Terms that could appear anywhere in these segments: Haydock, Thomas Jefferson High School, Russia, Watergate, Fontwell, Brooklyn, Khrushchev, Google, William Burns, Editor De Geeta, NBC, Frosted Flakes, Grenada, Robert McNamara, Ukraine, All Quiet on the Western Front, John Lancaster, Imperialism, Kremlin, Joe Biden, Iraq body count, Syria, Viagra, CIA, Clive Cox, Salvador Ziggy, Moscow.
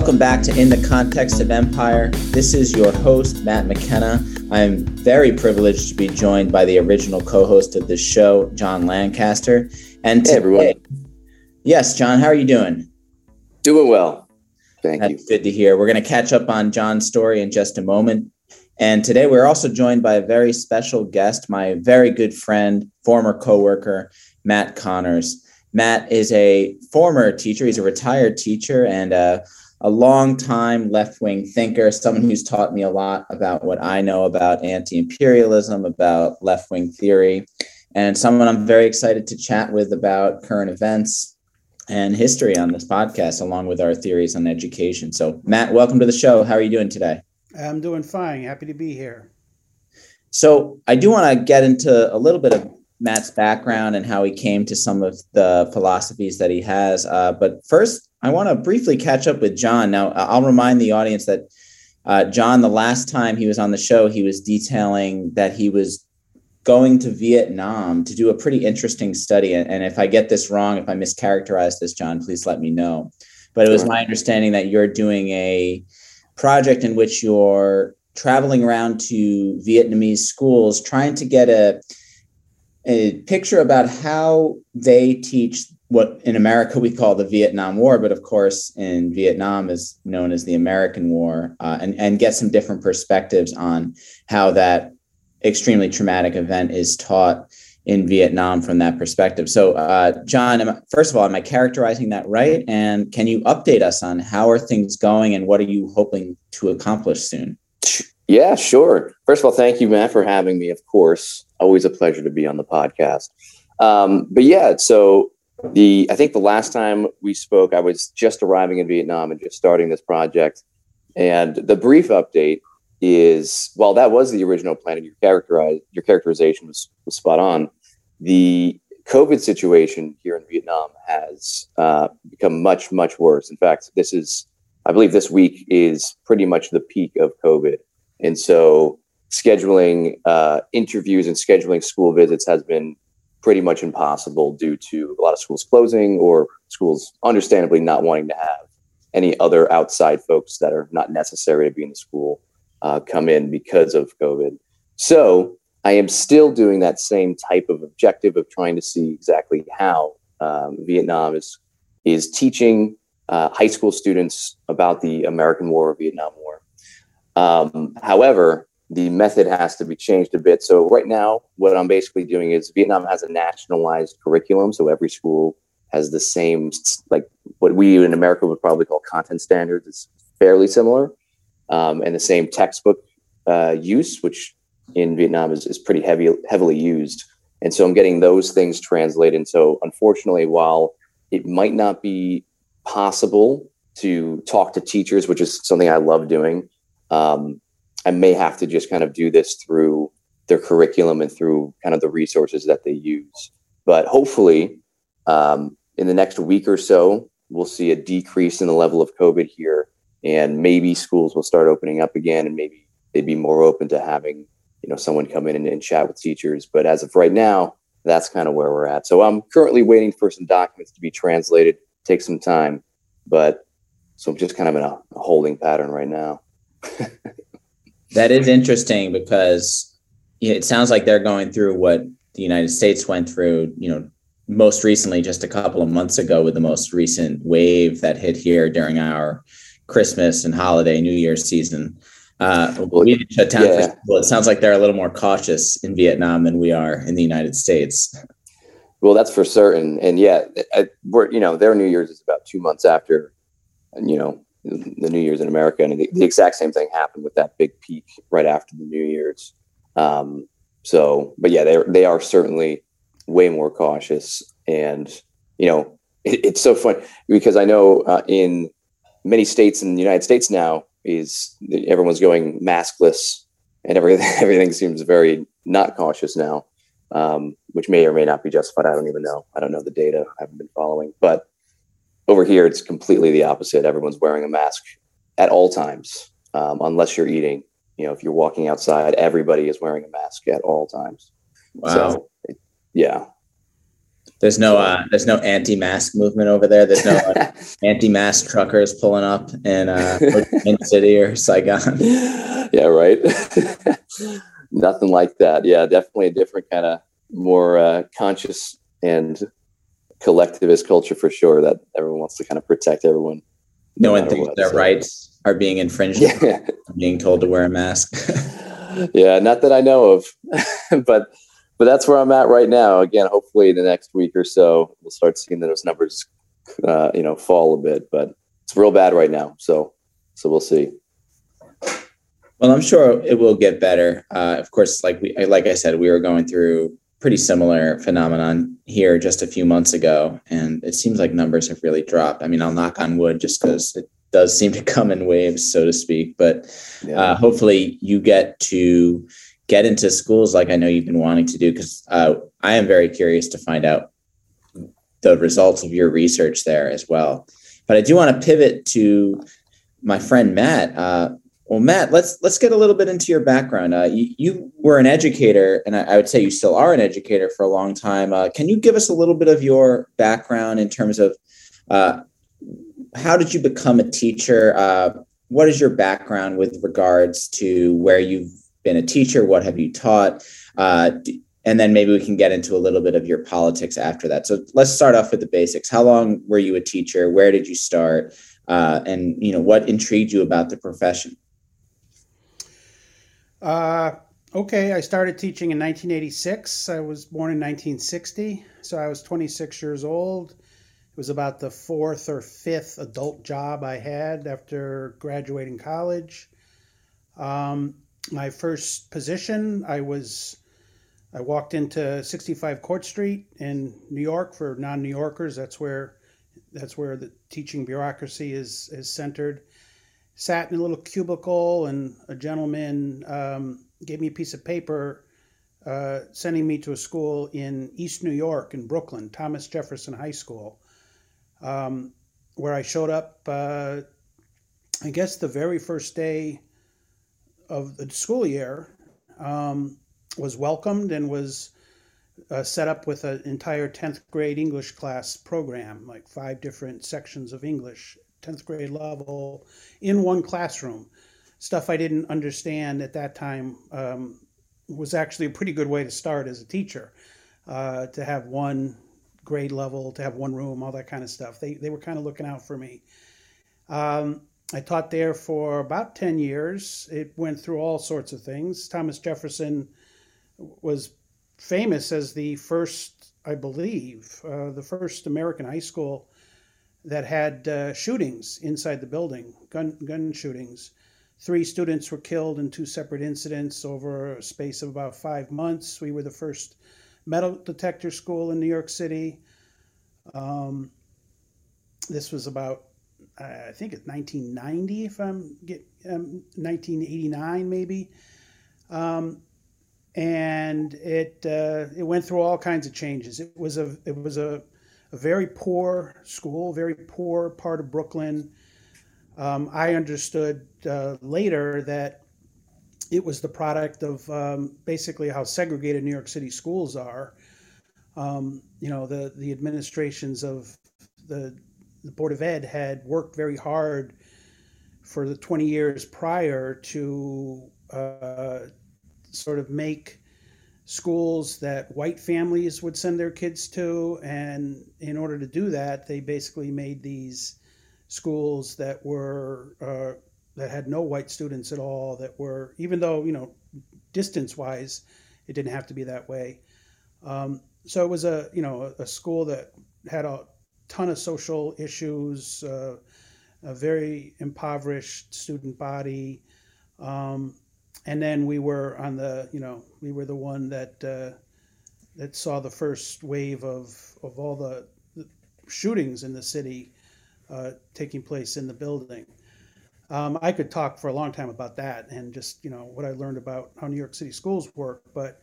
Welcome back to In the Context of Empire. This is your host, Matt McKenna. I'm very privileged to be joined by the original co-host of this show, John Lancaster. And today, hey, everyone. Yes, John, how are you doing? Doing well. Thank you. That's good to hear. We're going to catch up on John's story in just a moment. And today we're also joined by a very special guest, my very good friend, former coworker, Matt Connors. Matt is a former teacher. He's a retired teacher and a long-time left-wing thinker, someone who's taught me a lot about what I know about anti-imperialism, about left-wing theory, and someone I'm very excited to chat with about current events and history on this podcast, along with our theories on education. So, Matt, welcome to the show. How are you doing today? I'm doing fine. Happy to be here. So I do want to get into a little bit of Matt's background and how he came to some of the philosophies that he has. But first, I want to briefly catch up with John. Now, I'll remind the audience that John, the last time he was on the show, he was detailing that he was going to Vietnam to do a pretty interesting study. And if I get this wrong, if I mischaracterize this, John, please let me know. But it was my understanding that you're doing a project in which you're traveling around to Vietnamese schools, trying to get a picture about how they teach what in America we call the Vietnam War, but of course in Vietnam is known as the American War, and get some different perspectives on how that extremely traumatic event is taught in Vietnam from that perspective. So, John, first of all, am I characterizing that right? And can you update us on how are things going and what are you hoping to accomplish soon? Yeah, sure. First of all, thank you, Matt, for having me, of course. Always a pleasure to be on the podcast. I think the last time we spoke, I was just arriving in Vietnam and just starting this project. And the brief update is, well, that was the original plan, and your characterization was spot on. The COVID situation here in Vietnam has become much, much worse. In fact, I believe this week is pretty much the peak of COVID. And so scheduling interviews and scheduling school visits has been pretty much impossible due to a lot of schools closing or schools understandably not wanting to have any other outside folks that are not necessary to be in the school come in because of COVID. So I am still doing that same type of objective of trying to see exactly how Vietnam is teaching high school students about the American War or Vietnam War. However, the method has to be changed a bit. So right now, what I'm basically doing is Vietnam has a nationalized curriculum. So every school has the same, like what we in America would probably call content standards. It's fairly similar. And the same textbook use, which in Vietnam is pretty heavily used. And so I'm getting those things translated. And so unfortunately, while it might not be possible to talk to teachers, which is something I love doing, I may have to just kind of do this through their curriculum and through kind of the resources that they use. But hopefully in the next week or so, we'll see a decrease in the level of COVID here. And maybe schools will start opening up again, and maybe they'd be more open to having, someone come in and chat with teachers. But as of right now, that's kind of where we're at. So I'm currently waiting for some documents to be translated, take some time, so I'm just kind of in a holding pattern right now. That is interesting because it sounds like they're going through what the United States went through, most recently, just a couple of months ago with the most recent wave that hit here during our Christmas and holiday New Year's season. We didn't shut down for school. It sounds like they're a little more cautious in Vietnam than we are in the United States. Well, that's for certain. And their New Year's is about 2 months after, the New Year's in America. And the exact same thing happened with that big peak right after the New Year's. They are certainly way more cautious. And, it's so funny because I know in many states in the United States now is everyone's going maskless and everything seems very not cautious now, which may or may not be justified. I don't even know. I don't know the data. I haven't been following, but over here, it's completely the opposite. Everyone's wearing a mask at all times, unless you're eating, if you're walking outside, everybody is wearing a mask at all times. Wow. So, yeah. There's no anti-mask movement over there. There's no anti-mask truckers pulling up in City or Saigon. Yeah, right. Nothing like that. Yeah, definitely a different kind of more conscious and collectivist culture for sure. That everyone wants to kind of protect everyone. No one thinks their rights are being infringed. Yeah. Being told to wear a mask. Yeah, not that I know of, but that's where I'm at right now. Again, hopefully in the next week or so, we'll start seeing those numbers, fall a bit. But it's real bad right now, so we'll see. Well, I'm sure it will get better. Of course, like I said, we were going through pretty similar phenomenon here just a few months ago, and it seems like numbers have really dropped. I mean, I'll knock on wood just because it does seem to come in waves, so to speak, but hopefully you get to get into schools like I know you've been wanting to do, because I am very curious to find out the results of your research there as well. But I do want to pivot to my friend Matt. Well, Matt, let's get a little bit into your background. You were an educator, and I would say you still are an educator for a long time. Can you give us a little bit of your background in terms of how did you become a teacher? What is your background with regards to where you've been a teacher? What have you taught? And then maybe we can get into a little bit of your politics after that. So let's start off with the basics. How long were you a teacher? Where did you start? And what intrigued you about the profession? Okay. I started teaching in 1986. I was born in 1960. So I was 26 years old. It was about the fourth or fifth adult job I had after graduating college. My first position, I walked into 65 Court Street in New York. For non-New Yorkers, that's where the teaching bureaucracy is centered. Sat in a little cubicle, and a gentleman gave me a piece of paper sending me to a school in East New York in Brooklyn, Thomas Jefferson High School, where I showed up, I guess the very first day of the school year, was welcomed and was set up with an entire 10th grade English class program, like 5 different sections of English, 10th grade level, in one classroom. Stuff I didn't understand at that time was actually a pretty good way to start as a teacher, to have one grade level, to have one room, all that kind of stuff. They were kind of looking out for me. I taught there for about 10 years. It went through all sorts of things. Thomas Jefferson was famous as the first, I believe, the first American high school that had shootings inside the building, gun shootings. 3 students were killed in 2 separate incidents over a space of about 5 months. We were the first metal detector school in New York City. This was about, I think it's 1990, 1989 maybe. And it went through all kinds of changes. It was a very poor school, very poor part of Brooklyn. I understood later that it was the product of basically how segregated New York City schools are. The administrations of the Board of Ed had worked very hard for the 20 years prior to sort of make schools that white families would send their kids to, and in order to do that, they basically made these schools that were that had no white students at all, that were, even though distance wise it didn't have to be that way, so it was a school that had a ton of social issues, a very impoverished student body. And then we were on the, we were the one that that saw the first wave of all the shootings in the city taking place in the building. I could talk for a long time about that and just, what I learned about how New York City schools work. But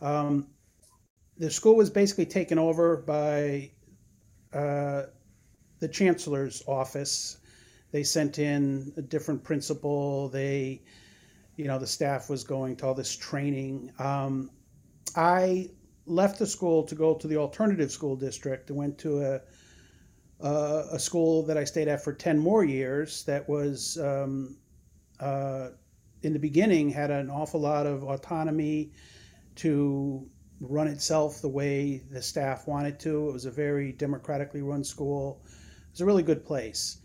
the school was basically taken over by the chancellor's office. They sent in a different principal. They... the staff was going to all this training. I left the school to go to the alternative school district and went to a school that I stayed at for 10 more years that was, in the beginning, had an awful lot of autonomy to run itself the way the staff wanted to. It was a very democratically run school. It was a really good place.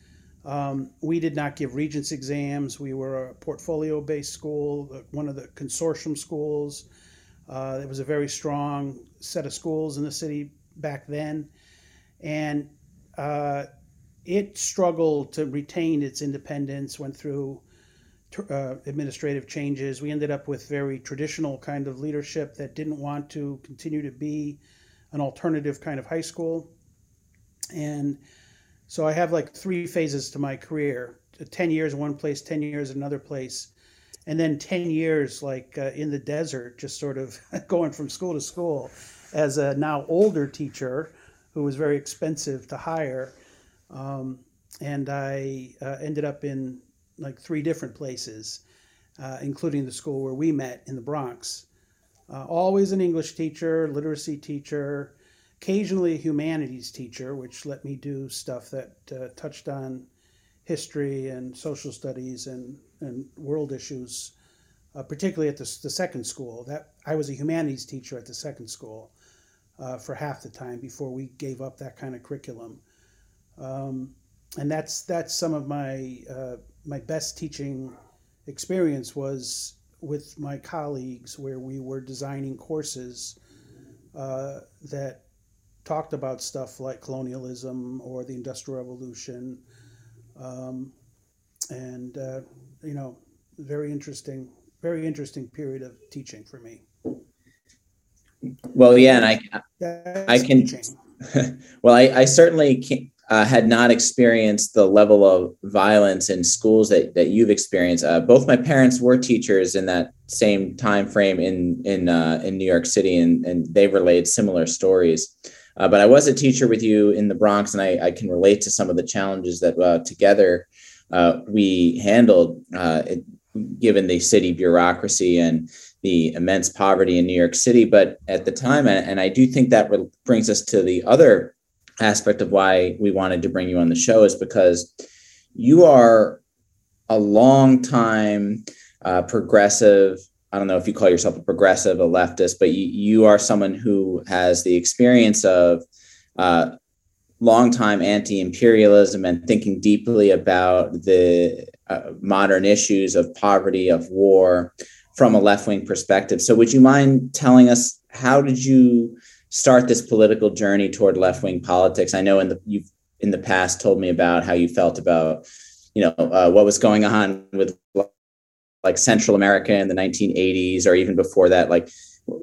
We did not give Regents exams. We were a portfolio-based school, one of the consortium schools. It was a very strong set of schools in the city back then. And it struggled to retain its independence, went through administrative changes. We ended up with very traditional kind of leadership that didn't want to continue to be an alternative kind of high school. And so I have like three phases to my career, 10 years in one place, 10 years in another place, and then 10 years like in the desert, just sort of going from school to school as a now older teacher who was very expensive to hire. And I ended up in like three different places, including the school where we met in the Bronx. Always an English teacher, literacy teacher, occasionally a humanities teacher, which let me do stuff that touched on history and social studies and world issues, particularly at the second school. That I was a humanities teacher at the second school for half the time before we gave up that kind of curriculum. And that's some of my my best teaching experience was with my colleagues, where we were designing courses that talked about stuff like colonialism or the Industrial Revolution, and you know, very interesting period of teaching for me. Well, yeah, and I can. Well, I certainly can. Had not experienced the level of violence in schools that you've experienced. Both my parents were teachers in that same time frame in New York City, and they relayed similar stories. But I was a teacher with you in the Bronx, and I can relate to some of the challenges that together we handled, given the city bureaucracy and the immense poverty in New York City. But at the time, and I do think that brings us to the other aspect of why we wanted to bring you on the show, is because you are a long time progressive. I don't know if you call yourself a progressive, a leftist, but you are someone who has the experience of long time anti-imperialism and thinking deeply about the modern issues of poverty, of war, from a left-wing perspective. So would you mind telling us, how did you start this political journey toward left-wing politics? I know you've in the past told me about how you felt about, you know, what was going on with like Central America in the 1980s, or even before that. Like,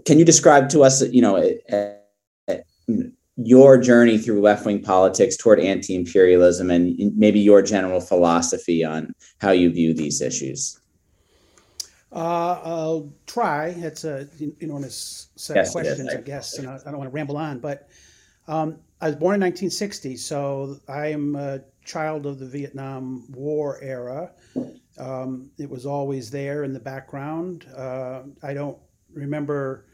can you describe to us, you know, your journey through left-wing politics toward anti-imperialism, and maybe your general philosophy on how you view these issues? I'll try. It's an enormous set of questions, I guess, and I don't want to ramble on, but I was born in 1960, so I am a child of the Vietnam War era. It was always there in the background. I don't remember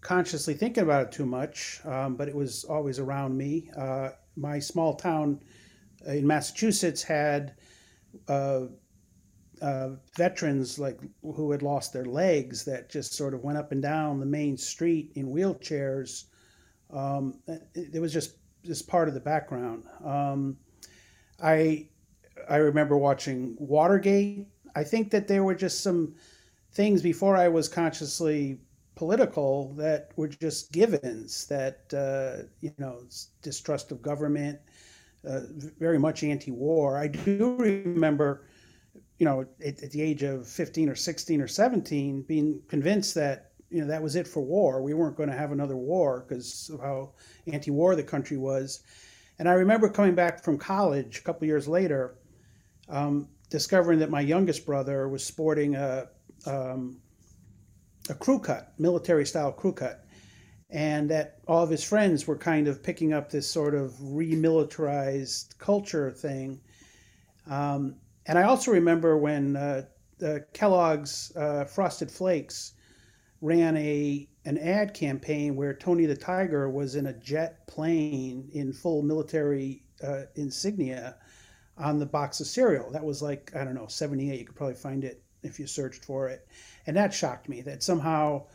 consciously thinking about it too much, but it was always around me. My small town in Massachusetts had veterans like who had lost their legs that just sort of went up and down the main street in wheelchairs. It was just part of the background. I remember watching Watergate. I think that there were just some things before I was consciously political that were just givens, that you know, distrust of government, very much anti-war. I do remember, you know, at the age of 15 or 16 or 17, being convinced that, you know, that was it for war. We weren't going to have another war because of how anti-war the country was. And I remember coming back from college a couple years later, discovering that my youngest brother was sporting a crew cut, military-style crew cut, and that all of his friends were kind of picking up this sort of remilitarized culture thing. And I also remember when Kellogg's Frosted Flakes ran a an ad campaign where Tony the Tiger was in a jet plane in full military insignia on the box of cereal. That was like, I don't know, 78. You could probably find it if you searched for it. And that shocked me, that somehow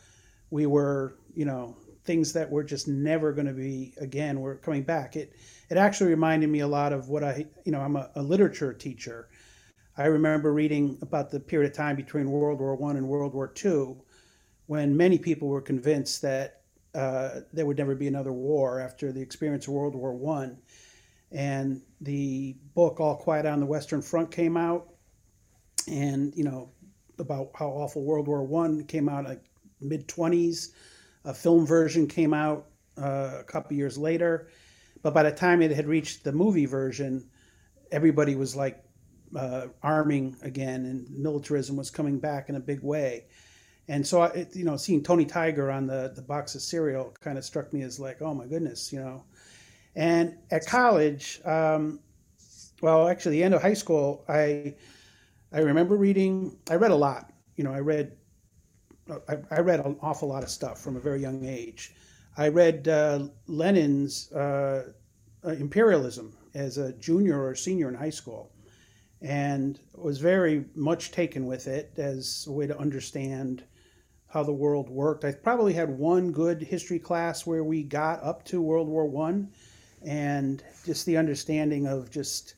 we were, you know, things that were just never going to be again were coming back. It actually reminded me a lot of what I, you know, I'm a literature teacher. I remember reading about the period of time between World War I and World War II, when many people were convinced that there would never be another war after the experience of World War I. And the book All Quiet on the Western Front came out, and, you know, about how awful World War I came out like mid-20s. A film version came out a couple years later, but by the time it had reached the movie version, everybody was like arming again, and militarism was coming back in a big way. And so, you know, seeing Tony Tiger on the box of cereal kind of struck me as like, oh my goodness, you know. And at college, well, actually, the end of high school, I remember reading. I read a lot. You know, I read an awful lot of stuff from a very young age. I read Lenin's Imperialism as a junior or senior in high school, and was very much taken with it as a way to understand how the world worked. I probably had one good history class where we got up to World War I, and just the understanding of just,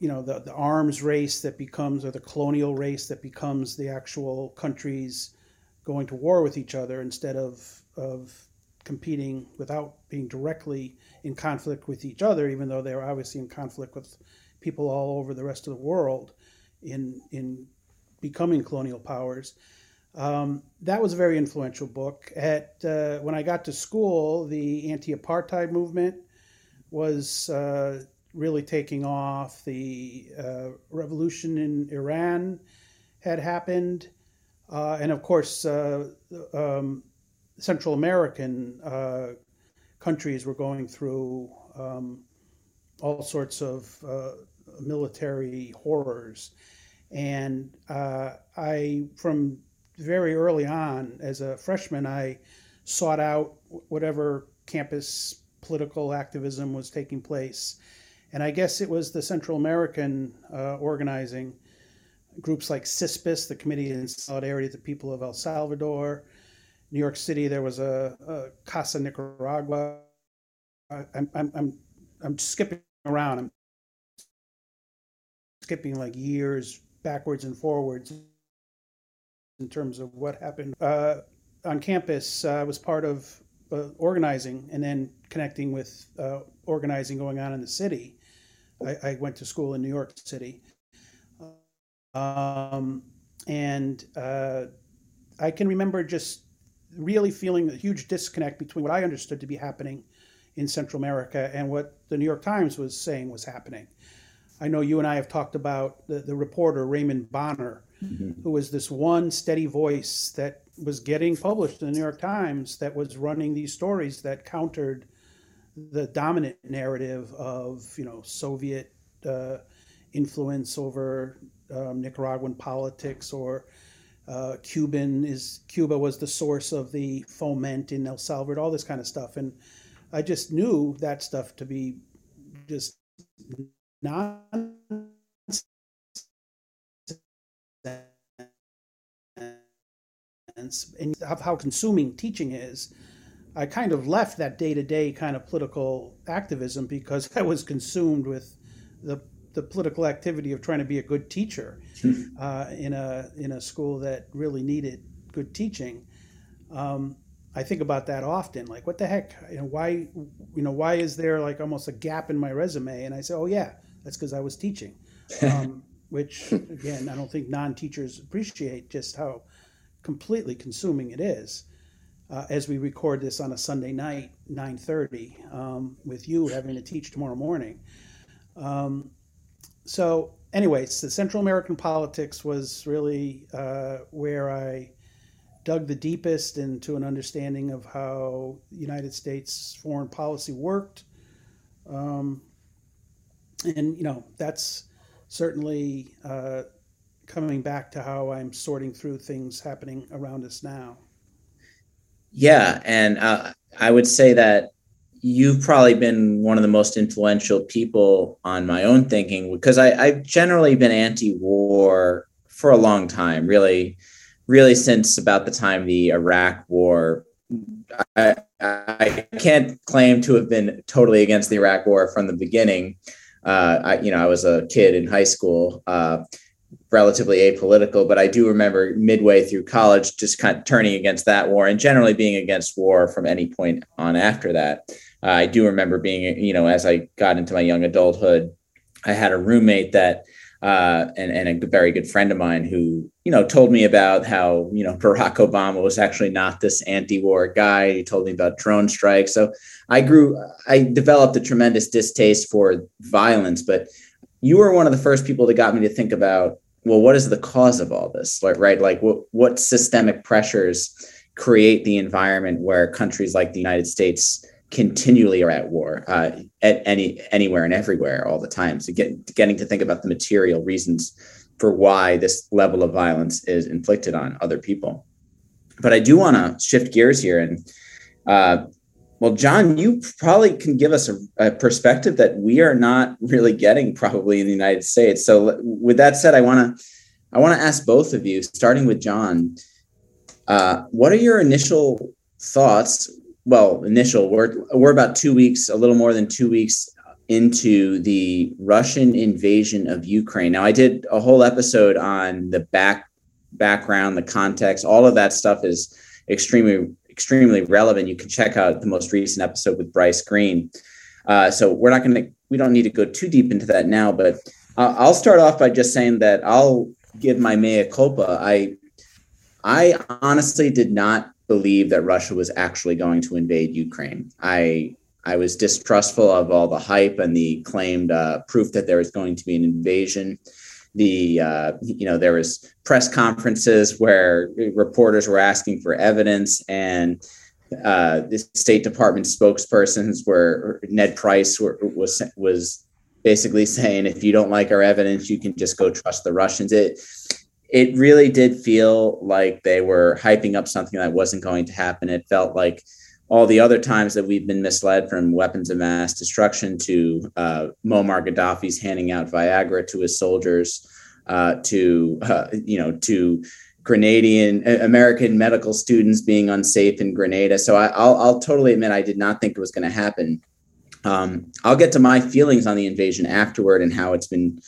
you know, the arms race that becomes, or the colonial race that becomes, the actual countries going to war with each other instead of competing without being directly in conflict with each other, even though they were obviously in conflict with people all over the rest of the world in becoming colonial powers. That was a very influential book. When I got to school, the anti-apartheid movement was really taking off. The revolution in Iran had happened. And of course, Central American countries were going through all sorts of military horrors. And from very early on, as a freshman, I sought out whatever campus political activism was taking place. And I guess it was the Central American organizing, groups like CISPIS, the Committee in Solidarity of the People of El Salvador. New York City, there was a Casa Nicaragua. I'm skipping around. I'm skipping like years backwards and forwards in terms of what happened on campus. I was part of organizing, and then connecting with organizing going on in the city. I went to school in New York City, and I can remember just really feeling a huge disconnect between what I understood to be happening in Central America and what the New York Times was saying was happening. I know you and I have talked about the reporter Raymond Bonner, mm-hmm. who was this one steady voice that was getting published in the New York Times, that was running these stories that countered the dominant narrative of, you know, Soviet influence over Nicaraguan politics, or Cuba was the source of the foment in El Salvador, all this kind of stuff. And I just knew that stuff to be just nonsense. And of how consuming teaching is, I kind of left that day-to-day kind of political activism because I was consumed with the political activity of trying to be a good teacher in a school that really needed good teaching. I think about that often, like, what the heck, why is there like almost a gap in my resume? And I say, oh yeah, that's because I was teaching, which again, I don't think non-teachers appreciate just how completely consuming it is. As we record this on a Sunday night, 9:30, with you having to teach tomorrow morning. So anyways, the Central American politics was really where I dug the deepest into an understanding of how the United States foreign policy worked. And, you know, that's certainly coming back to how I'm sorting through things happening around us now. Yeah. And I would say that you've probably been one of the most influential people on my own thinking, because I've generally been anti-war for a long time, really since about the time the Iraq war. I can't claim to have been totally against the Iraq war from the beginning. I was a kid in high school, relatively apolitical, but I do remember midway through college just kind of turning against that war and generally being against war from any point on after that. I do remember being, as I got into my young adulthood, I had a roommate that and a very good friend of mine who, told me about how, Barack Obama was actually not this anti-war guy. He told me about drone strikes. So I developed a tremendous distaste for violence, but you were one of the first people that got me to think about, well, what is the cause of all this? Right? Like what systemic pressures create the environment where countries like the United States continually are at war at anywhere and everywhere all the time. So getting to think about the material reasons for why this level of violence is inflicted on other people. But I do want to shift gears here. And John, you probably can give us a perspective that we are not really getting probably in the United States. So with that said, I want to ask both of you, starting with John, what are your initial thoughts? Well, we're about 2 weeks, a little more than 2 weeks into the Russian invasion of Ukraine. Now, I did a whole episode on the background, the context, all of that stuff is extremely relevant. You can check out the most recent episode with Bryce Green. So we don't need to go too deep into that now, but I'll start off by just saying that I'll give my mea culpa. I honestly did not believe that Russia was actually going to invade Ukraine. I was distrustful of all the hype and the claimed proof that there was going to be an invasion. There was press conferences where reporters were asking for evidence, and the State Department spokespersons were Ned Price was basically saying, if you don't like our evidence, you can just go trust the Russians. It really did feel like they were hyping up something that wasn't going to happen. It felt like all the other times that we've been misled, from weapons of mass destruction to Muammar Gaddafi's handing out Viagra to his soldiers, to American medical students being unsafe in Grenada. So I'll totally admit I did not think it was going to happen. I'll get to my feelings on the invasion afterward and how it's been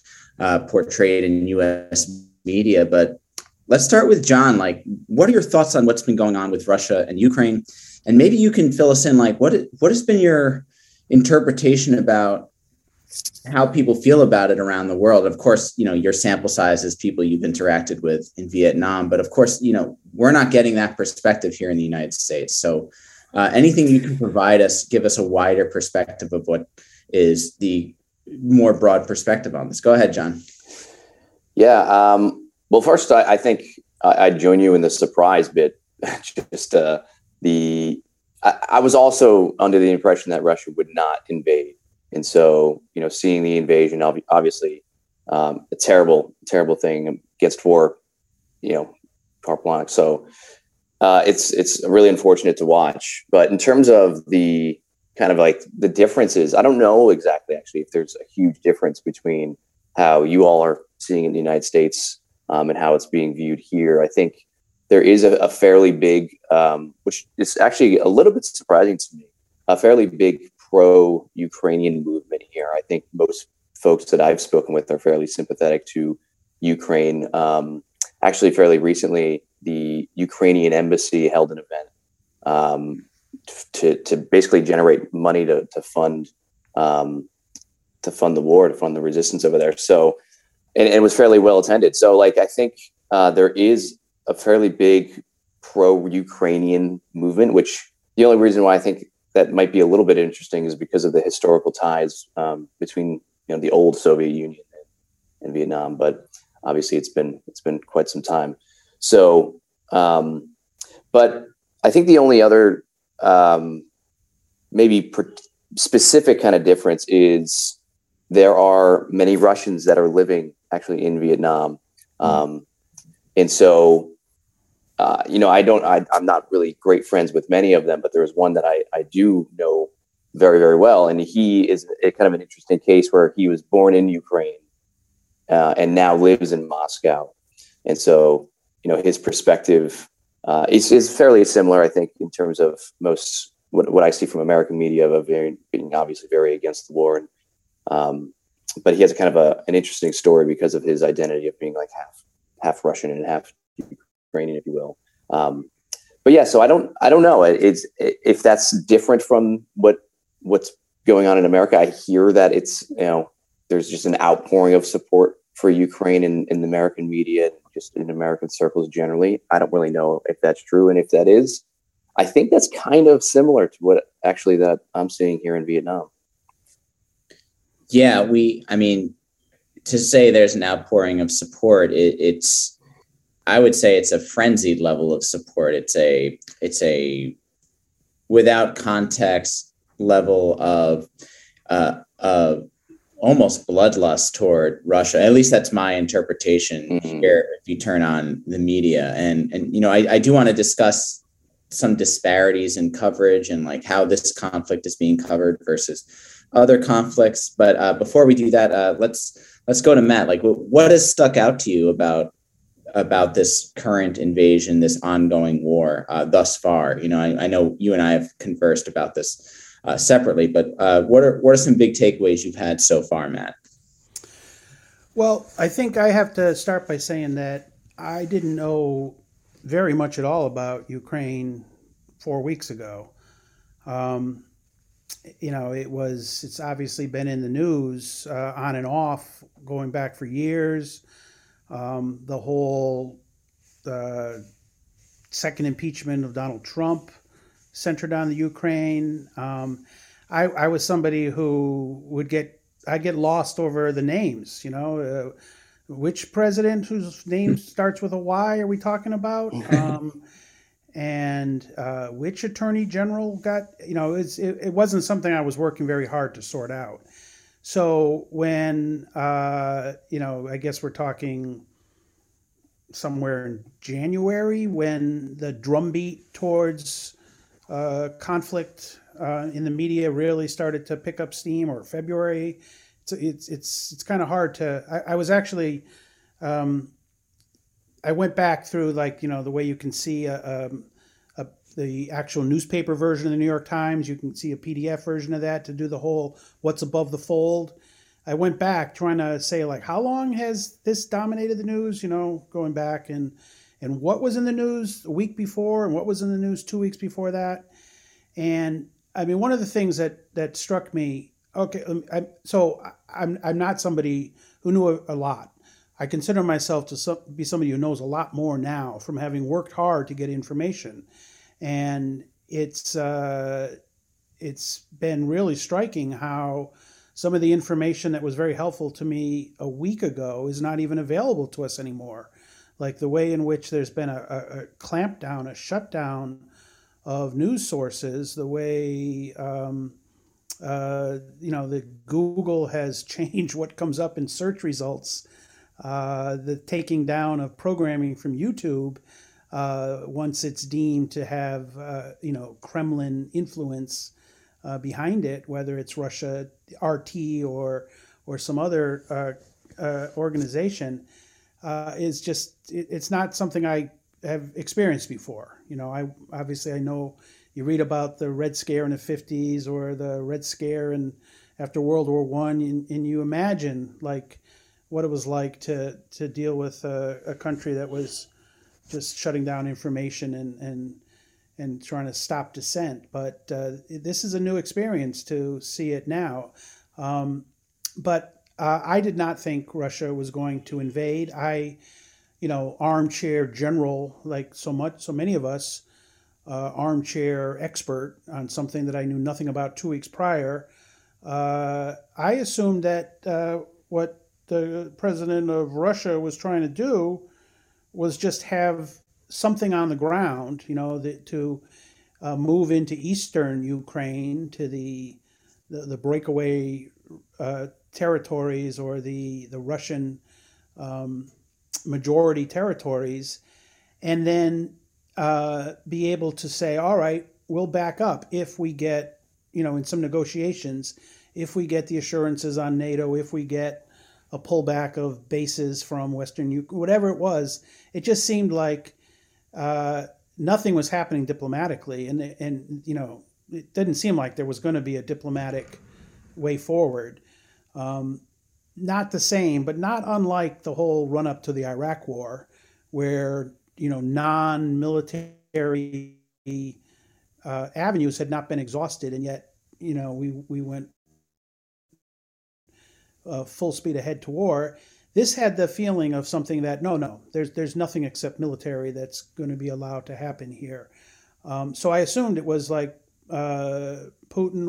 portrayed in U.S. media, but let's start with John. Like, what are your thoughts on what's been going on with Russia and Ukraine? And maybe you can fill us in, like, what has been your interpretation about how people feel about it around the world? Of course, your sample size is people you've interacted with in Vietnam, but of course, we're not getting that perspective here in the United States. So anything you can provide us, give us a wider perspective of what is the more broad perspective on this. Go ahead, John. Yeah. Well, first, I think I join you in the surprise bit. Just I was also under the impression that Russia would not invade. And so, seeing the invasion, obviously, a terrible, terrible thing against war, carte blanche. So it's really unfortunate to watch. But in terms of the kind of like the differences, I don't know exactly, actually, if there's a huge difference between how you all are seeing in the United States and how it's being viewed here. I think there is a fairly big, which is actually a little bit surprising to me, a fairly big pro-Ukrainian movement here. I think most folks that I've spoken with are fairly sympathetic to Ukraine. Actually, fairly recently, the Ukrainian embassy held an event to basically generate money to fund the war, to fund the resistance over there. So, and it was fairly well attended. So, like, I think there is a fairly big pro-Ukrainian movement, which the only reason why I think that might be a little bit interesting is because of the historical ties between, the old Soviet Union and Vietnam. But obviously it's been quite some time. So, but I think the only other maybe specific kind of difference is there are many Russians that are living actually in Vietnam. And so I'm not really great friends with many of them, but there is one that I do know very, very well. And he is a kind of an interesting case where he was born in Ukraine and now lives in Moscow. And so, you know, his perspective is fairly similar, I think, in terms of most what I see from American media of being obviously very against the war. And, but he has a kind of an interesting story because of his identity of being like half Russian and half Ukrainian, if you will. But yeah, so I don't know. If that's different from what's going on in America. I hear that it's, you know, there's just an outpouring of support for Ukraine in the American media, and just in American circles generally. I don't really know if that's true. And if that is, I think that's kind of similar to what actually that I'm seeing here in Vietnam. Yeah. To say there's an outpouring of support, I would say it's a frenzied level of support. It's a without context level of almost bloodlust toward Russia. At least that's my interpretation here. If you turn on the media and you know, I do want to discuss some disparities in coverage and like how this conflict is being covered versus other conflicts. But before we do that, let's go to Matt. Like, what has stuck out to you about this current invasion, this ongoing war thus far? You know, I know you and I have conversed about this separately, but what are some big takeaways you've had so far, Matt? Well, I think I have to start by saying that I didn't know very much at all about Ukraine 4 weeks ago. You know, it's obviously been in the news on and off going back for years. The whole second impeachment of Donald Trump centered on the Ukraine. I was somebody who I'd get lost over the names, you know, which president whose name starts with a Y are we talking about? And which attorney general got, you know, it wasn't something I was working very hard to sort out. So when, you know, I guess we're talking somewhere in January when the drumbeat towards conflict in the media really started to pick up steam, or February, it's kind of hard to, I was actually, I went back through, like, you know, the way you can see the actual newspaper version of the New York Times. You can see a PDF version of that to do the whole what's above the fold. I went back trying to say, like, how long has this dominated the news? You know, going back and what was in the news a week before and what was in the news 2 weeks before that. And I mean, one of the things that struck me, okay, I'm not somebody who knew a lot. I consider myself to be somebody who knows a lot more now from having worked hard to get information. And it's been really striking how some of the information that was very helpful to me a week ago is not even available to us anymore. Like the way in which there's been a clampdown, a shutdown of news sources, the way, you know, the Google has changed what comes up in search results, the taking down of programming from YouTube, once it's deemed to have, you know, Kremlin influence behind it, whether it's Russia, RT, or some other organization, is just, it's not something I have experienced before. You know, I know you read about the Red Scare in the 50s or the Red Scare and after World War One, and you imagine like what it was like to deal with a country that was just shutting down information and trying to stop dissent. But this is a new experience to see it now. But I did not think Russia was going to invade. You know, armchair general, like so many of us, armchair expert on something that I knew nothing about 2 weeks prior. I assumed that what the president of Russia was trying to do was just have something on the ground, you know, to move into eastern Ukraine to the breakaway territories or the Russian majority territories, and then be able to say, all right, we'll back up if we get, you know, in some negotiations, if we get the assurances on NATO, if we get a pullback of bases from Western Ukraine, whatever it was. It just seemed like nothing was happening diplomatically, and you know, it didn't seem like there was going to be a diplomatic way forward. Not the same, but not unlike the whole run-up to the Iraq War, where, you know, non-military avenues had not been exhausted, and yet, you know, we went full speed ahead to war. This had the feeling of something that, no, there's nothing except military that's going to be allowed to happen here. So I assumed it was like Putin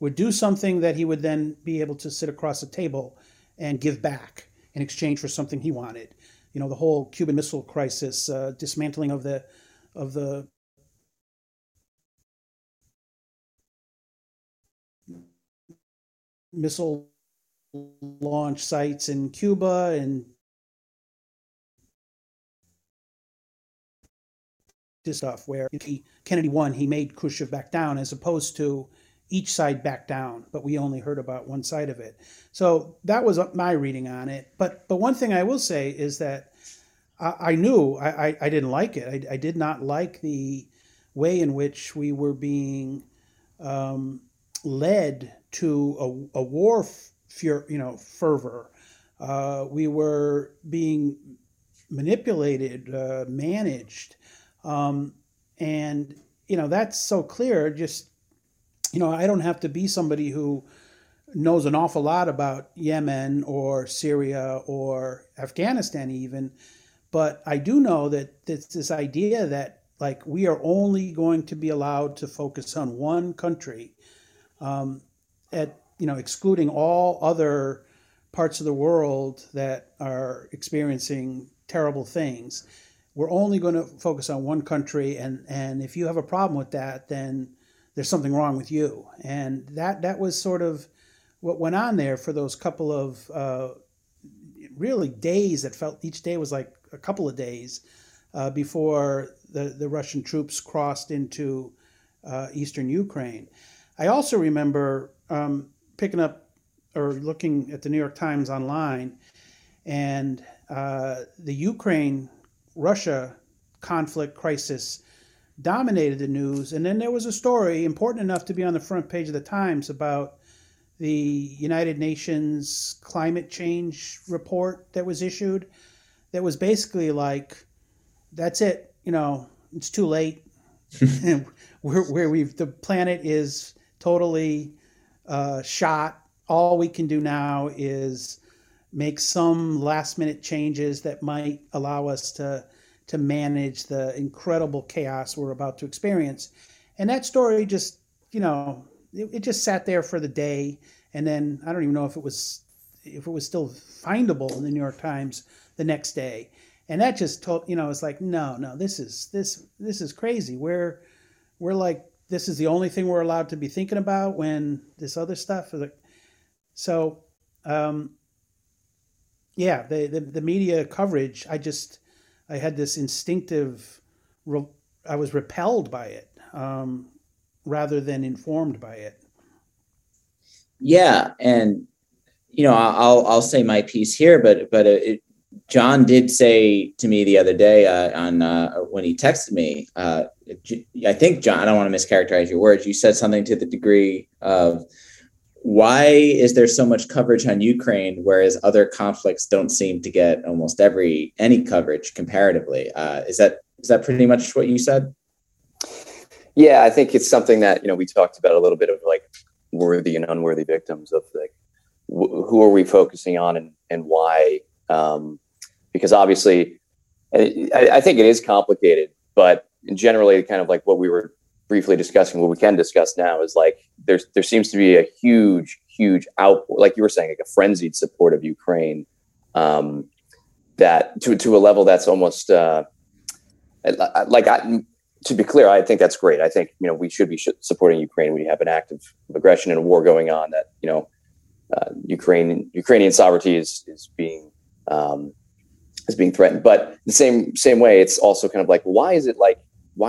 would do something that he would then be able to sit across a table and give back in exchange for something he wanted. You know, the whole Cuban Missile Crisis, dismantling of the missile launch sites in Cuba, and this stuff where Kennedy won, he made Khrushchev back down, as opposed to each side back down, but we only heard about one side of it. So that was my reading on it. But one thing I will say is that I knew I didn't like it. I did not like the way in which we were being led to a war fervor. We were being manipulated, managed. And, you know, that's so clear. Just, you know, I don't have to be somebody who knows an awful lot about Yemen or Syria or Afghanistan even, but I do know that this idea that, like, we are only going to be allowed to focus on one country, excluding all other parts of the world that are experiencing terrible things. We're only going to focus on one country, and if you have a problem with that, then there's something wrong with you. And that was sort of what went on there for those couple of really days. That felt each day was like a couple of days before the Russian troops crossed into eastern Ukraine. I also remember picking up or looking at the New York Times online, and the Ukraine-Russia conflict crisis dominated the news. And then there was a story important enough to be on the front page of the Times about the United Nations climate change report that was issued, that was basically like, that's it, you know, it's too late. The planet is totally shot. All we can do now is make some last minute changes that might allow us to manage the incredible chaos we're about to experience. And that story just, you know, it just sat there for the day. And then I don't even know if it was still findable in the New York Times the next day. And that just told, you know, it's like, no, this is crazy. We're like, this is the only thing we're allowed to be thinking about when this other stuff is like, so, yeah, the media coverage, I had this instinctive, I was repelled by it rather than informed by it. Yeah. And, you know, I'll say my piece here, but John did say to me the other day when he texted me, I think, John, I don't want to mischaracterize your words. You said something to the degree of, why is there so much coverage on Ukraine, whereas other conflicts don't seem to get almost any coverage comparatively? Is that pretty much what you said? Yeah, I think it's something that, you know, we talked about a little bit of, like, worthy and unworthy victims of, like, who are we focusing on and why? Because obviously, I think it is complicated, but generally, kind of like what we were briefly discussing, what we can discuss now is, like, there seems to be a huge outpour, like you were saying, like a frenzied support of Ukraine, that to a level that's almost to be clear, I think that's great. I think, you know, we should be supporting Ukraine. We have an act of aggression and a war going on that, you know, Ukrainian sovereignty is being is being threatened. But the same way, it's also kind of like, why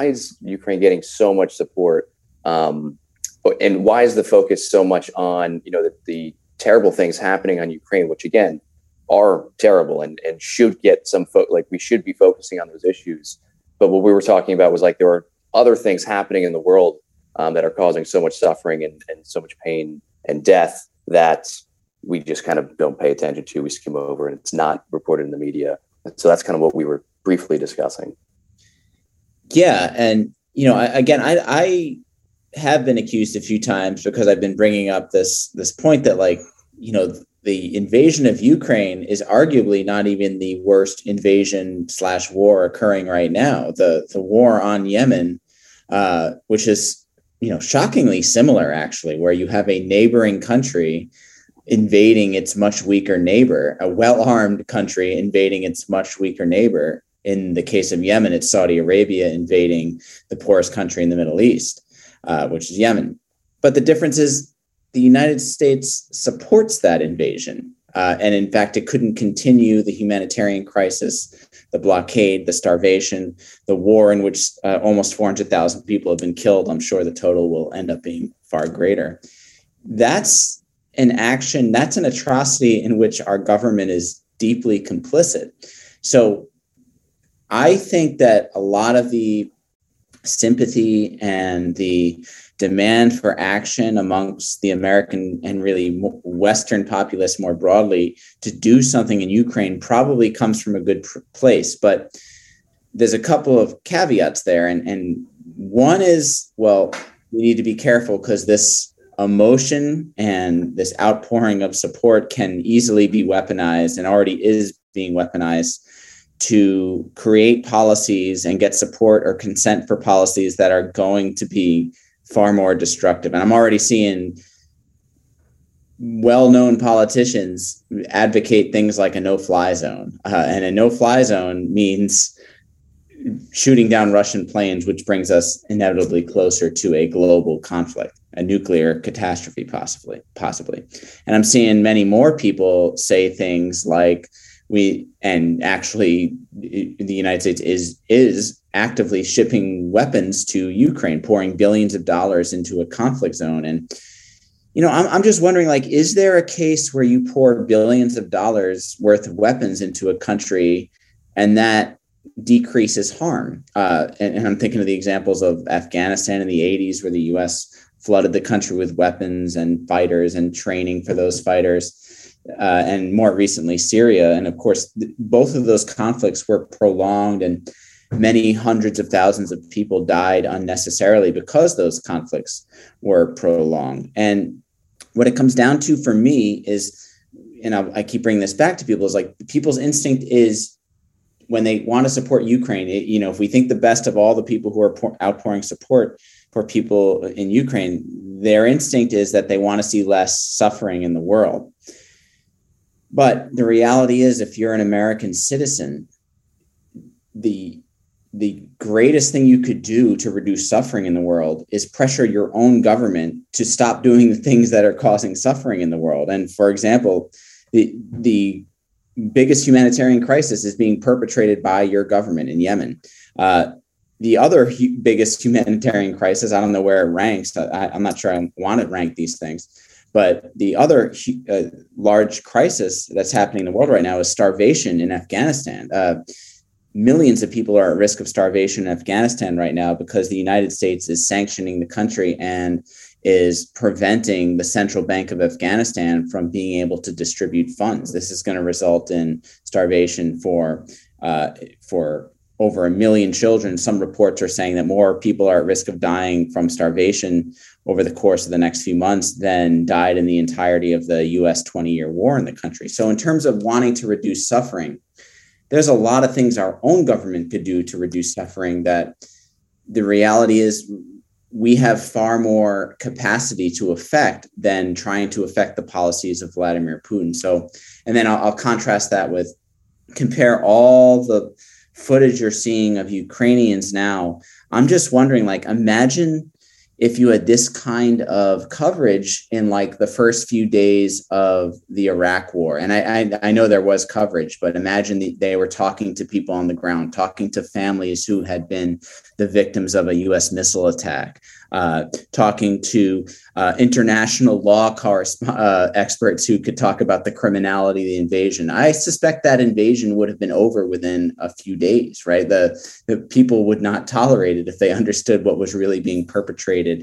is Ukraine getting so much support? And why is the focus so much on, the terrible things happening on Ukraine, which again are terrible and should get some we should be focusing on those issues. But what we were talking about was there are other things happening in the world that are causing so much suffering and so much pain and death that we just kind of don't pay attention to. We skim over and it's not reported in the media. So that's kind of what we were briefly discussing. Yeah. And, I have been accused a few times because I've been bringing up this point that the invasion of Ukraine is arguably not even the worst invasion / war occurring right now. The war on Yemen, which is, shockingly similar, actually, where you have a neighboring country invading its much weaker neighbor, a well-armed country invading its much weaker neighbor. In the case of Yemen, it's Saudi Arabia invading the poorest country in the Middle East, which is Yemen. But the difference is the United States supports that invasion. And in fact, it couldn't continue the humanitarian crisis, the blockade, the starvation, the war in which almost 400,000 people have been killed. I'm sure the total will end up being far greater. That's an action, that's an atrocity in which our government is deeply complicit. So I think that a lot of the sympathy and the demand for action amongst the American and really Western populace more broadly to do something in Ukraine probably comes from a good place. But there's a couple of caveats there. And one is, we need to be careful because this emotion and this outpouring of support can easily be weaponized and already is being weaponized to create policies and get support or consent for policies that are going to be far more destructive. And I'm already seeing well-known politicians advocate things like a no-fly zone. And a no-fly zone means shooting down Russian planes, which brings us inevitably closer to a global conflict, a nuclear catastrophe, possibly. And I'm seeing many more people say things like, the United States is actively shipping weapons to Ukraine, pouring billions of dollars into a conflict zone. And, I'm just wondering, is there a case where you pour billions of dollars worth of weapons into a country and that decreases harm? And I'm thinking of the examples of Afghanistan in the 80s, where the U.S. flooded the country with weapons and fighters and training for those fighters. And more recently, Syria. And of course, both of those conflicts were prolonged and many hundreds of thousands of people died unnecessarily because those conflicts were prolonged. And what it comes down to for me is, and I keep bringing this back to people, is people's instinct is when they want to support Ukraine, if we think the best of all the people who are outpouring support for people in Ukraine, their instinct is that they want to see less suffering in the world. But the reality is, if you're an American citizen, the greatest thing you could do to reduce suffering in the world is pressure your own government to stop doing the things that are causing suffering in the world. And for example, the biggest humanitarian crisis is being perpetrated by your government in Yemen. The other biggest humanitarian crisis, I don't know where it ranks. I'm not sure I want to rank these things. But the other large crisis that's happening in the world right now is starvation in Afghanistan. Millions of people are at risk of starvation in Afghanistan right now because the United States is sanctioning the country and is preventing the Central Bank of Afghanistan from being able to distribute funds. This is going to result in starvation for over 1 million children. Some reports are saying that more people are at risk of dying from starvation over the course of the next few months than died in the entirety of the U.S. 20-year war in the country. So in terms of wanting to reduce suffering, there's a lot of things our own government could do to reduce suffering that the reality is we have far more capacity to affect than trying to affect the policies of Vladimir Putin. So, and then I'll contrast that with compare all the footage you're seeing of Ukrainians now. I'm just wondering, imagine if you had this kind of coverage in like the first few days of the Iraq war, and I know there was coverage, but imagine they were talking to people on the ground, talking to families who had been the victims of a U.S. missile attack, talking to international law experts who could talk about the criminality of the invasion. I suspect that invasion would have been over within a few days, right? The people would not tolerate it if they understood what was really being perpetrated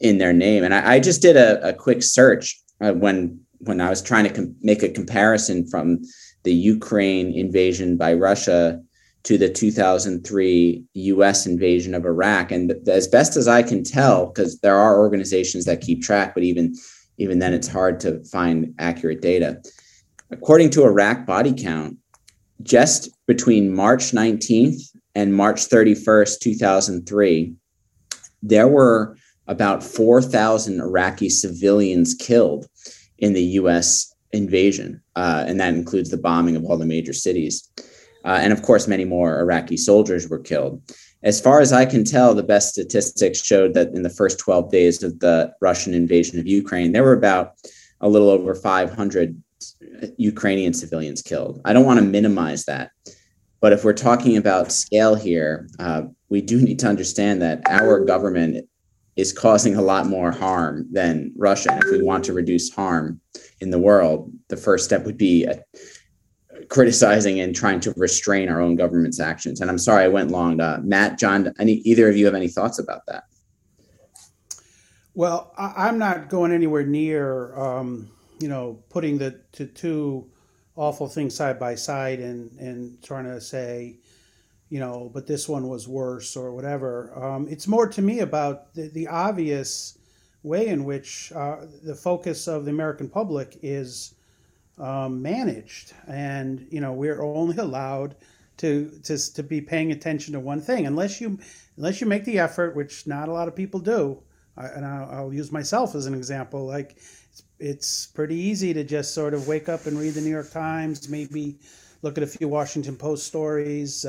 in their name. And I just did a quick search when I was trying to make a comparison from the Ukraine invasion by Russia to the 2003 U.S. invasion of Iraq. And as best as I can tell, because there are organizations that keep track, but even then it's hard to find accurate data. According to Iraq body count, just between March 19th and March 31st, 2003, there were about 4,000 Iraqi civilians killed in the U.S. invasion. And that includes the bombing of all the major cities. And of course, many more Iraqi soldiers were killed. As far as I can tell, the best statistics showed that in the first 12 days of the Russian invasion of Ukraine, there were about a little over 500 Ukrainian civilians killed. I don't want to minimize that. But if we're talking about scale here, we do need to understand that our government is causing a lot more harm than Russia. And if we want to reduce harm in the world, the first step would be criticizing and trying to restrain our own government's actions. And I'm sorry I went long. Matt, John, either of you have any thoughts about that? Well, I'm not going anywhere near, putting the two awful things side by side and trying to say, but this one was worse or whatever. It's more to me about the obvious way in which the focus of the American public is managed, and we're only allowed to be paying attention to one thing unless you make the effort, which not a lot of people do. I'll use myself as an example. Like it's pretty easy to just sort of wake up and read the New York Times, maybe look at a few Washington Post stories,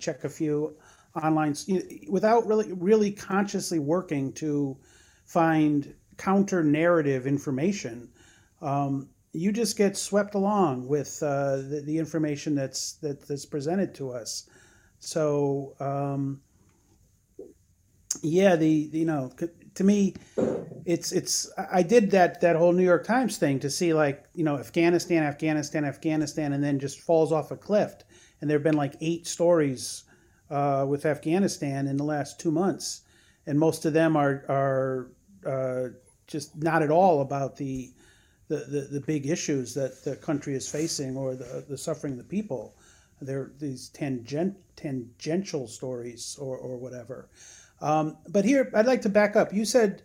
check a few online, without really consciously working to find counter narrative information. You just get swept along with the information that's presented to us. So, to me, it's I did that whole New York Times thing to see Afghanistan, and then just falls off a cliff. And there've been 8 stories with Afghanistan in the last 2 months, and most of them are just not at all about the big issues that the country is facing or the suffering of the people. They're these tangential stories or whatever. But here, I'd like to back up. You said,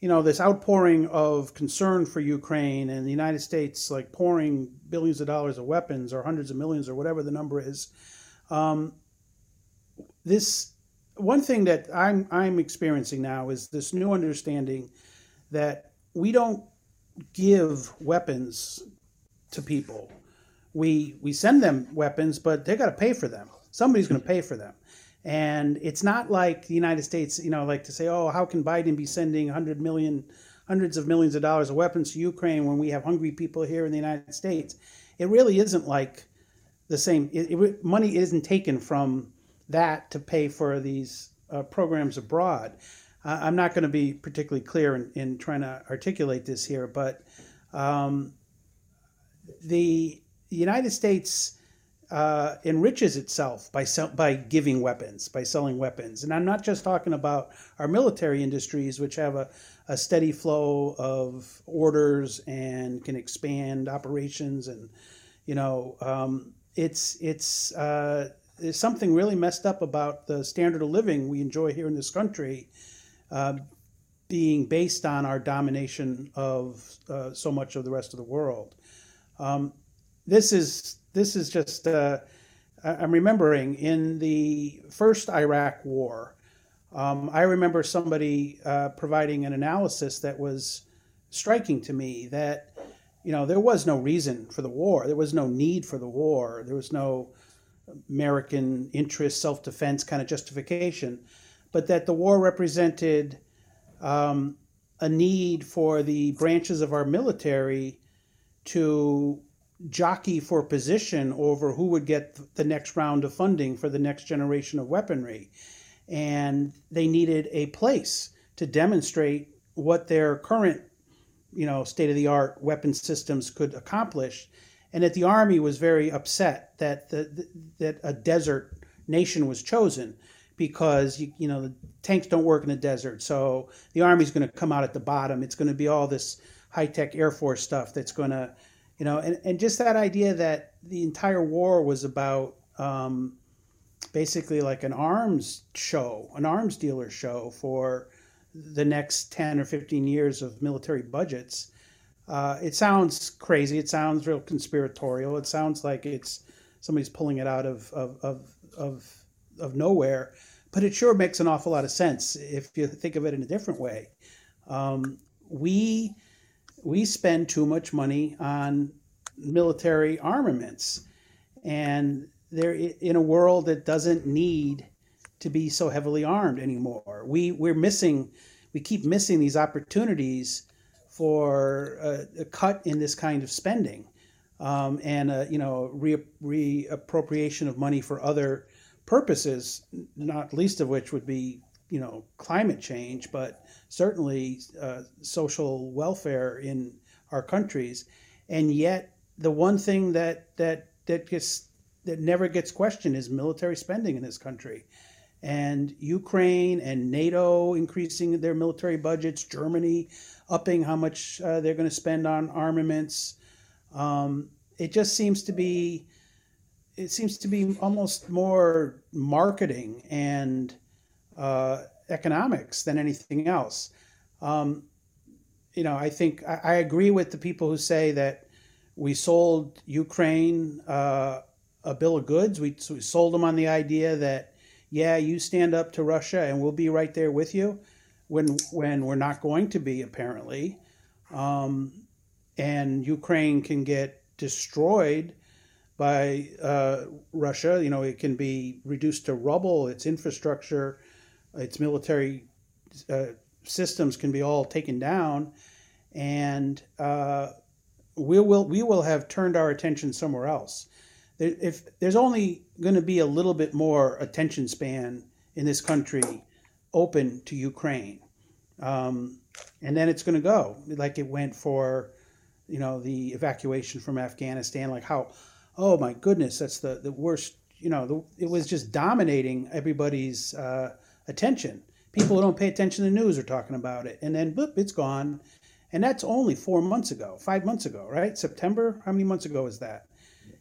this outpouring of concern for Ukraine and the United States pouring billions of dollars of weapons or hundreds of millions or whatever the number is. This one thing that I'm experiencing now is this new understanding that we don't give weapons to people. We send them weapons, but they got to pay for them. Somebody's going to pay for them. And it's not like the United States, to say, oh, how can Biden be sending hundreds of millions of dollars of weapons to Ukraine when we have hungry people here in the United States? It really isn't like the same. Money isn't taken from that to pay for these programs abroad. I'm not going to be particularly clear in trying to articulate this here, but the United States enriches itself by giving weapons, by selling weapons. And I'm not just talking about our military industries, which have a steady flow of orders and can expand operations. And, there's something really messed up about the standard of living we enjoy here in this country being based on our domination of so much of the rest of the world. This is just, I'm remembering in the first Iraq war, I remember somebody providing an analysis that was striking to me that, there was no reason for the war. There was no need for the war. There was no American interest, self-defense kind of justification, but that the war represented a need for the branches of our military to jockey for position over who would get the next round of funding for the next generation of weaponry. And they needed a place to demonstrate what their current, state-of-the-art weapon systems could accomplish. And that the Army was very upset that that a desert nation was chosen, because, the tanks don't work in the desert. So the Army's going to come out at the bottom. It's going to be all this high-tech Air Force stuff that's going to, and just that idea that the entire war was about basically like an arms show, an arms dealer show for the next 10 or 15 years of military budgets. It sounds crazy. It sounds real conspiratorial. It sounds like it's somebody's pulling it out of nowhere, but it sure makes an awful lot of sense if you think of it in a different way. We spend too much money on military armaments, and they're in a world that doesn't need to be so heavily armed anymore. We keep missing these opportunities for a cut in this kind of spending, and reappropriation of money for other purposes, not least of which would be climate change, but certainly social welfare in our countries. And yet, the one thing that never gets questioned is military spending in this country. And Ukraine and NATO increasing their military budgets, Germany upping how much they're going to spend on armaments. It seems to be almost more marketing and economics than anything else. I think I agree with the people who say that we sold Ukraine a bill of goods. We sold them on the idea that, yeah, you stand up to Russia and we'll be right there with you, when we're not going to be, apparently. And Ukraine can get destroyed by Russia. It can be reduced to rubble. Its infrastructure, its military systems can be all taken down. And we will have turned our attention somewhere else. If there's only going to be a little bit more attention span in this country open to Ukraine, and then it's going to go like it went for, the evacuation from Afghanistan. Like how, oh my goodness, that's the worst. It was just dominating everybody's attention. People who don't pay attention to the news are talking about it, and then boop, it's gone. And that's only 4 months ago, 5 months ago, right? September. How many months ago is that?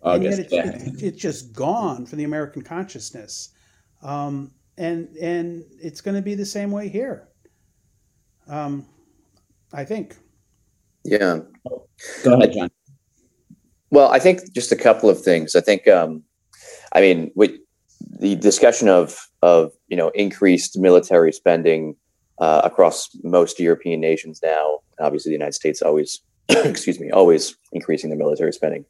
August, and yet it's just gone from the American consciousness, and it's going to be the same way here. I think. Yeah. Go ahead, John. Well, I think just a couple of things. I think, with the discussion of increased military spending across most European nations now, obviously the United States always increasing their military spending.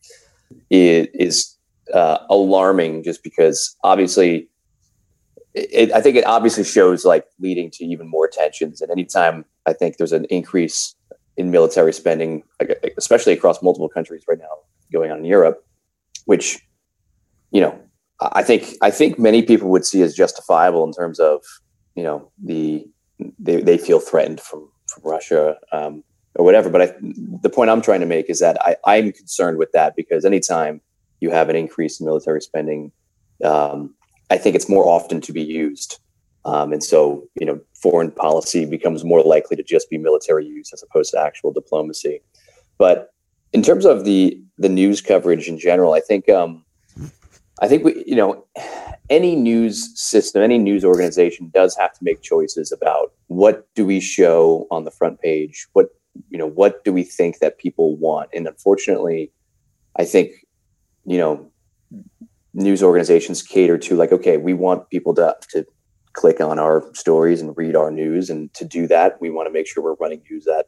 It is alarming, just because obviously I think it obviously shows, like, leading to even more tensions. And anytime I think there's an increase in military spending, especially across multiple countries right now going on in Europe, which, I think many people would see as justifiable in terms of, they feel threatened from Russia, or whatever. But the point I'm trying to make is that I'm concerned with that, because anytime you have an increase in military spending, I think it's more often to be used. And so, foreign policy becomes more likely to just be military use as opposed to actual diplomacy. But in terms of the news coverage in general, I think we, any news system, any news organization does have to make choices about what do we show on the front page? What do we think that people want? And unfortunately, I think, news organizations cater to, like, okay, we want people to click on our stories and read our news. And to do that, we want to make sure we're running news that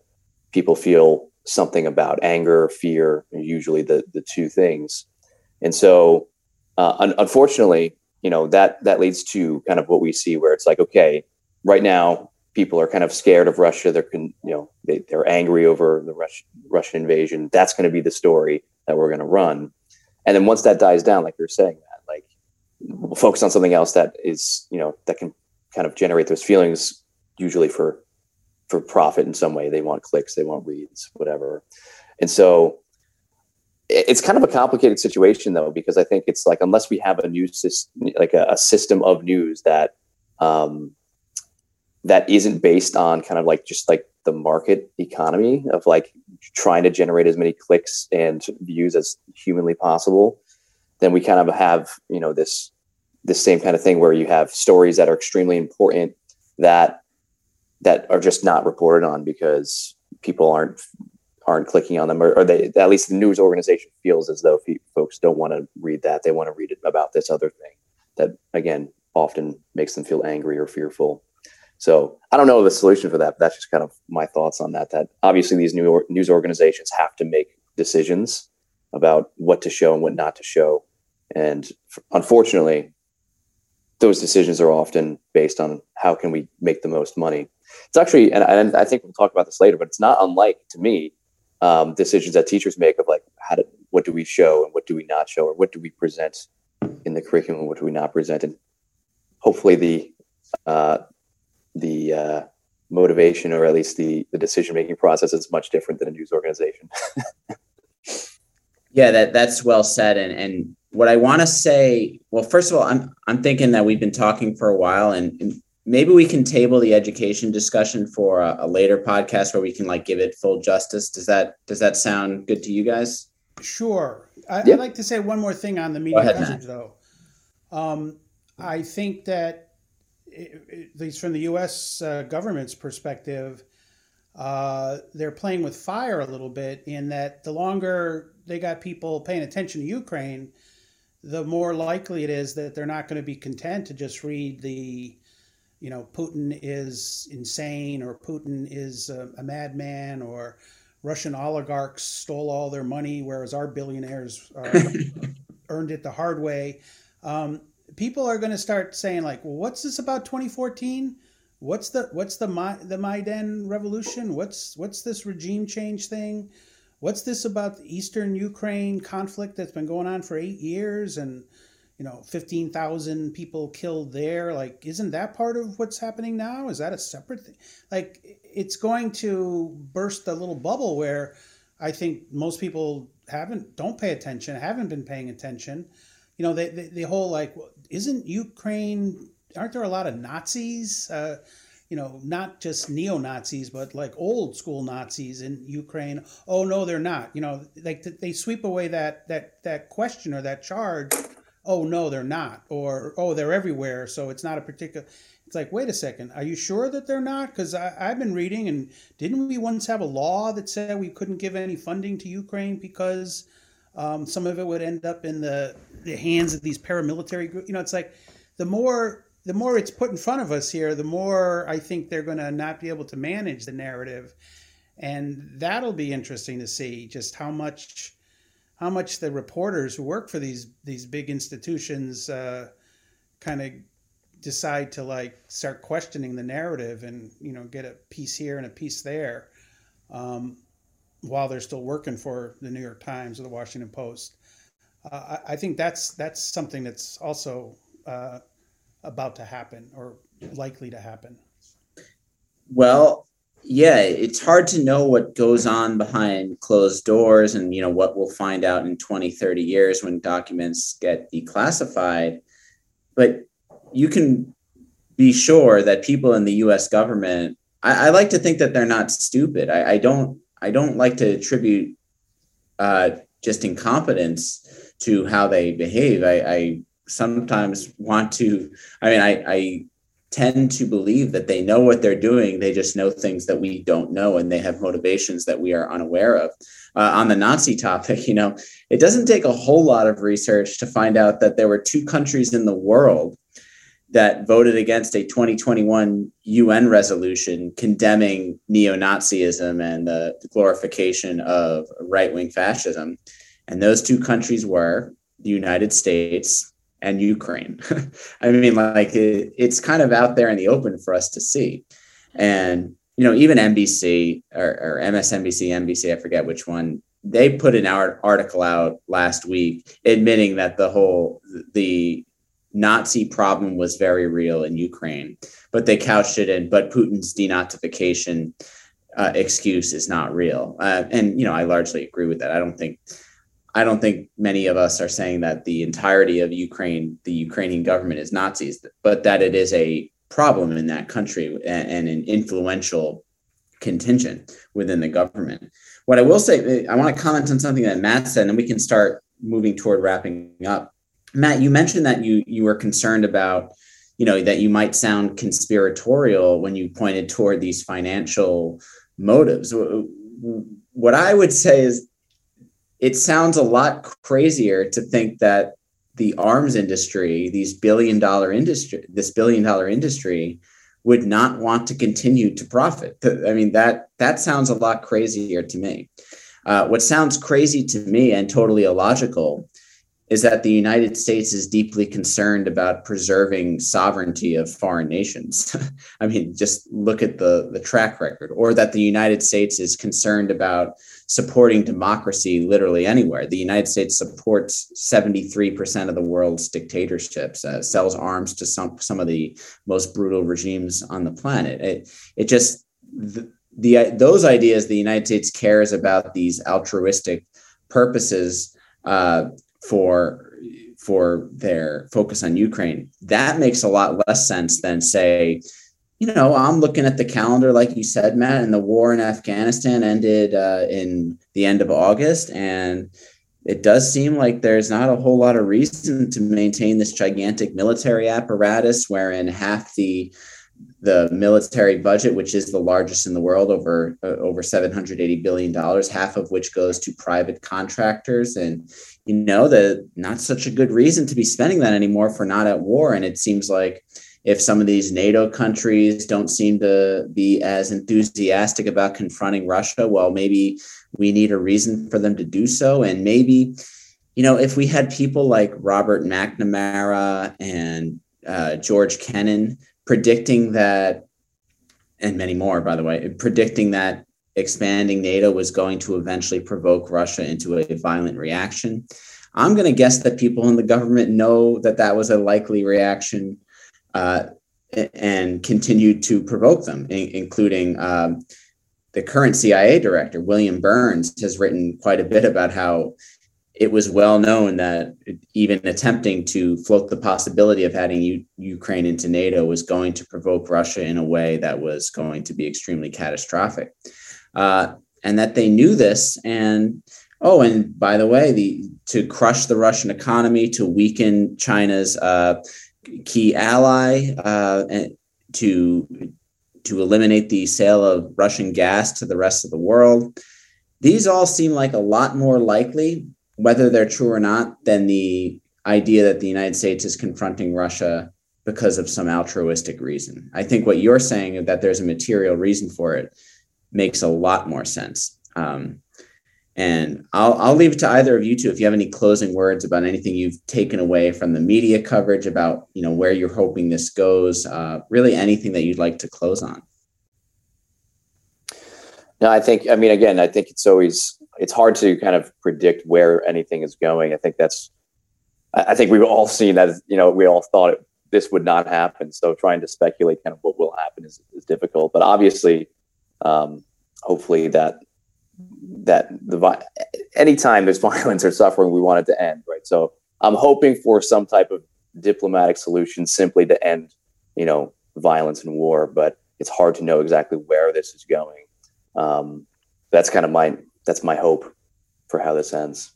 people feel something about: anger, fear, usually the two things. And so, unfortunately, that leads to kind of what we see, where it's like, okay, right now, people are kind of scared of Russia. They're, they're angry over the Russian invasion. That's going to be the story that we're going to run. And then once that dies down, like you're saying, that, like, we'll focus on something else that is, you know, that can kind of generate those feelings, usually for profit in some way. They want clicks, they want reads, whatever. And so it's kind of a complicated situation, though, because I think it's like, unless we have a news system, like a system of news that that isn't based on kind of like just like the market economy of like trying to generate as many clicks and views as humanly possible, then we kind of have, you know, this same kind of thing where you have stories that are extremely important that are just not reported on because people aren't clicking on them, or they, at least the news organization, feels as though folks don't want to read that. They want to read it about this other thing that, again, often makes them feel angry or fearful. So I don't know the solution for that, but that's just kind of my thoughts on that, that obviously these new news organizations have to make decisions about what to show and what not to show. And unfortunately, those decisions are often based on how can we make the most money. It's actually, and I think we'll talk about this later, but it's not unlike, to me, decisions that teachers make of like, what do we show and what do we not show, or what do we present in the curriculum and what do we not present. And hopefully the motivation, or at least the decision-making process, is much different than a news organization. Yeah, that's well said. And what I want to say, well, first of all, I'm thinking that we've been talking for a while, and maybe we can table the education discussion for a later podcast where we can like give it full justice. Does that sound good to you guys? Sure. I'd like to say one more thing on the media coverage, though. I think that, at least from the U.S. Government's perspective, they're playing with fire a little bit, in that the longer they got people paying attention to Ukraine, the more likely it is that they're not going to be content to just read the, you know, Putin is insane, or Putin is a madman, or Russian oligarchs stole all their money, whereas our billionaires earned it the hard way. People are going to start saying, like, well, what's this about 2014? What's the Maidan revolution? What's this regime change thing? What's this about the Eastern Ukraine conflict that's been going on for 8 years, and, you know, 15,000 people killed there? Like, isn't that part of what's happening now? Is that a separate thing? Like, it's going to burst a little bubble where I think most people haven't been paying attention. You know, the whole, like, isn't Ukraine, aren't there a lot of Nazis, you know, not just neo-Nazis, but like old school Nazis in Ukraine? Oh, no, they're not. You know, like they sweep away that question or that charge. Oh, no, they're not. Or, oh, they're everywhere, so it's not a particular. It's like, wait a second, are you sure that they're not? Because I've been reading, and didn't we once have a law that said we couldn't give any funding to Ukraine because some of it would end up in the hands of these paramilitary groups? You know, it's like the more it's put in front of us here, the more I think they're going to not be able to manage the narrative. And that'll be interesting to see just how much the reporters who work for these big institutions kind of decide to like start questioning the narrative, and, you know, get a piece here and a piece there while they're still working for the New York Times or the Washington Post. I think that's something that's also about to happen, or likely to happen. Well, yeah, it's hard to know what goes on behind closed doors, and, you know, what we'll find out in 20, 30 years when documents get declassified. But you can be sure that people in the U.S. government, I like to think that they're not stupid. I don't like to attribute just incompetence to how they behave. I sometimes want to, I tend to believe that they know what they're doing. They just know things that we don't know, and they have motivations that we are unaware of. On the Nazi topic, you know, it doesn't take a whole lot of research to find out that there were two countries in the world that voted against a 2021 UN resolution condemning neo-Nazism and the glorification of right-wing fascism. And those two countries were the United States and Ukraine. I mean, like, it's kind of out there in the open for us to see. And, you know, even NBC or MSNBC, NBC, I forget which one, they put an article out last week admitting that the Nazi problem was very real in Ukraine, but they couched it in, but Putin's denazification excuse is not real. And, you know, I largely agree with that. I don't think many of us are saying that the entirety of Ukraine, the Ukrainian government is Nazis, but that it is a problem in that country and an influential contingent within the government. What I will say, I want to comment on something that Matt said, and we can start moving toward wrapping up. Matt, you mentioned that you were concerned about, you know, that you might sound conspiratorial when you pointed toward these financial motives. What I would say is, it sounds a lot crazier to think that the arms industry, this billion dollar industry would not want to continue to profit. I mean, that sounds a lot crazier to me. What sounds crazy to me and totally illogical is that the United States is deeply concerned about preserving sovereignty of foreign nations. I mean, just look at the track record, or that the United States is concerned about supporting democracy literally anywhere. The United States supports 73% of the world's dictatorships, sells arms to some of the most brutal regimes on the planet. It just, those ideas, the United States cares about these altruistic purposes, for their focus on Ukraine, that makes a lot less sense than, say, you know, I'm looking at the calendar, like you said, Matt, and the war in Afghanistan ended in the end of August. And it does seem like there's not a whole lot of reason to maintain this gigantic military apparatus wherein half the military budget, which is the largest in the world, over $780 billion, half of which goes to private contractors. And, you know, not such a good reason to be spending that anymore if we're not at war. And it seems like if some of these NATO countries don't seem to be as enthusiastic about confronting Russia, well, maybe we need a reason for them to do so. And maybe, you know, if we had people like Robert McNamara and George Kennan predicting that, and many more, by the way, predicting that expanding NATO was going to eventually provoke Russia into a violent reaction, I'm going to guess that people in the government know that that was a likely reaction and continued to provoke them, including the current CIA director, William Burns, has written quite a bit about how it was well known that even attempting to float the possibility of adding Ukraine into NATO was going to provoke Russia in a way that was going to be extremely catastrophic, and that they knew this. And and by the way, to crush the Russian economy, to weaken China's key ally, and to eliminate the sale of Russian gas to the rest of the world, these all seem like a lot more likely, whether they're true or not, than the idea that the United States is confronting Russia because of some altruistic reason. I think what you're saying, that there's a material reason for it, makes a lot more sense. And I'll leave it to either of you two if you have any closing words about anything you've taken away from the media coverage about, you know, where you're hoping this goes, really anything that you'd like to close on. No, I think it's hard to kind of predict where anything is going. I think we've all seen that, you know, we all thought this would not happen. So trying to speculate kind of what will happen is difficult, but obviously, hopefully that anytime there's violence or suffering, we want it to end. Right. So I'm hoping for some type of diplomatic solution simply to end, you know, violence and war, but it's hard to know exactly where this is going. That's my hope for how this ends.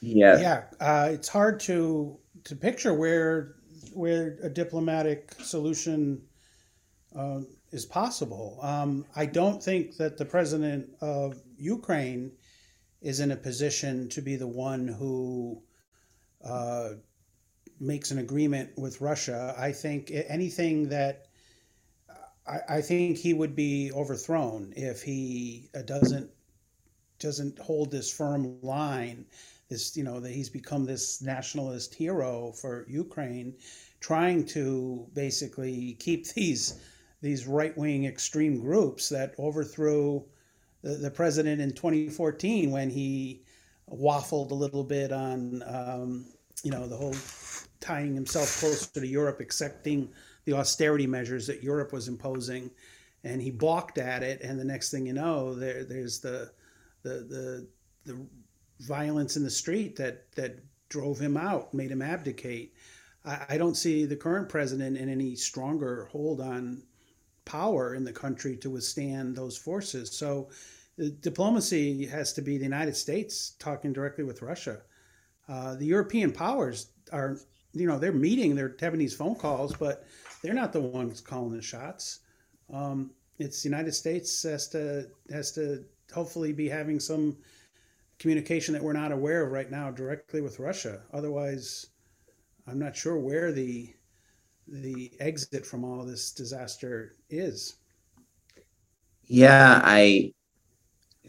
Yeah. It's hard to picture where a diplomatic solution is possible. I don't think that the president of Ukraine is in a position to be the one who makes an agreement with Russia. I think I think he would be overthrown if he doesn't hold this firm line, this, you know, that he's become this nationalist hero for Ukraine, trying to basically keep these these right-wing extreme groups that overthrew the president in 2014 when he waffled a little bit on, the whole tying himself closer to Europe, accepting the austerity measures that Europe was imposing. And he balked at it. And the next thing you know, there's the violence in the street that drove him out, made him abdicate. I don't see the current president in any stronger hold on power in the country to withstand those forces. So diplomacy has to be the United States talking directly with Russia. The European powers are, they're meeting, they're having these phone calls, but they're not the ones calling the shots. It's the United States has to hopefully be having some communication that we're not aware of right now directly with Russia. Otherwise, I'm not sure where the exit from all this disaster is. Yeah, I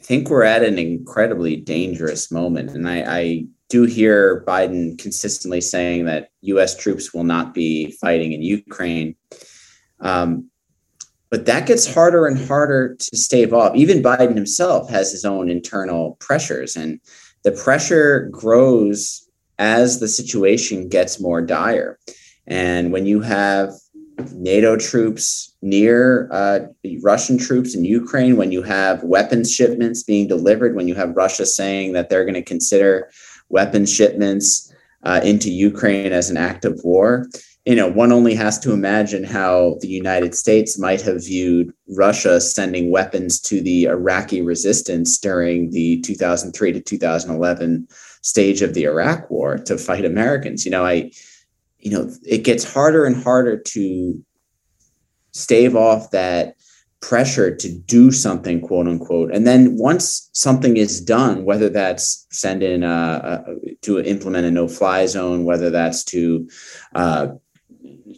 think we're at an incredibly dangerous moment. And I do hear Biden consistently saying that U.S. troops will not be fighting in Ukraine. But that gets harder and harder to stave off. Even Biden himself has his own internal pressures, and the pressure grows as the situation gets more dire. And when you have NATO troops near Russian troops in Ukraine, when you have weapons shipments being delivered, when you have Russia saying that they're going to consider weapons shipments into Ukraine as an act of war, one only has to imagine how the United States might have viewed Russia sending weapons to the Iraqi resistance during the 2003 to 2011 stage of the Iraq War to fight Americans. It gets harder and harder to stave off that pressure to do something, quote unquote. And then once something is done, whether that's send in to implement a no-fly zone, whether that's to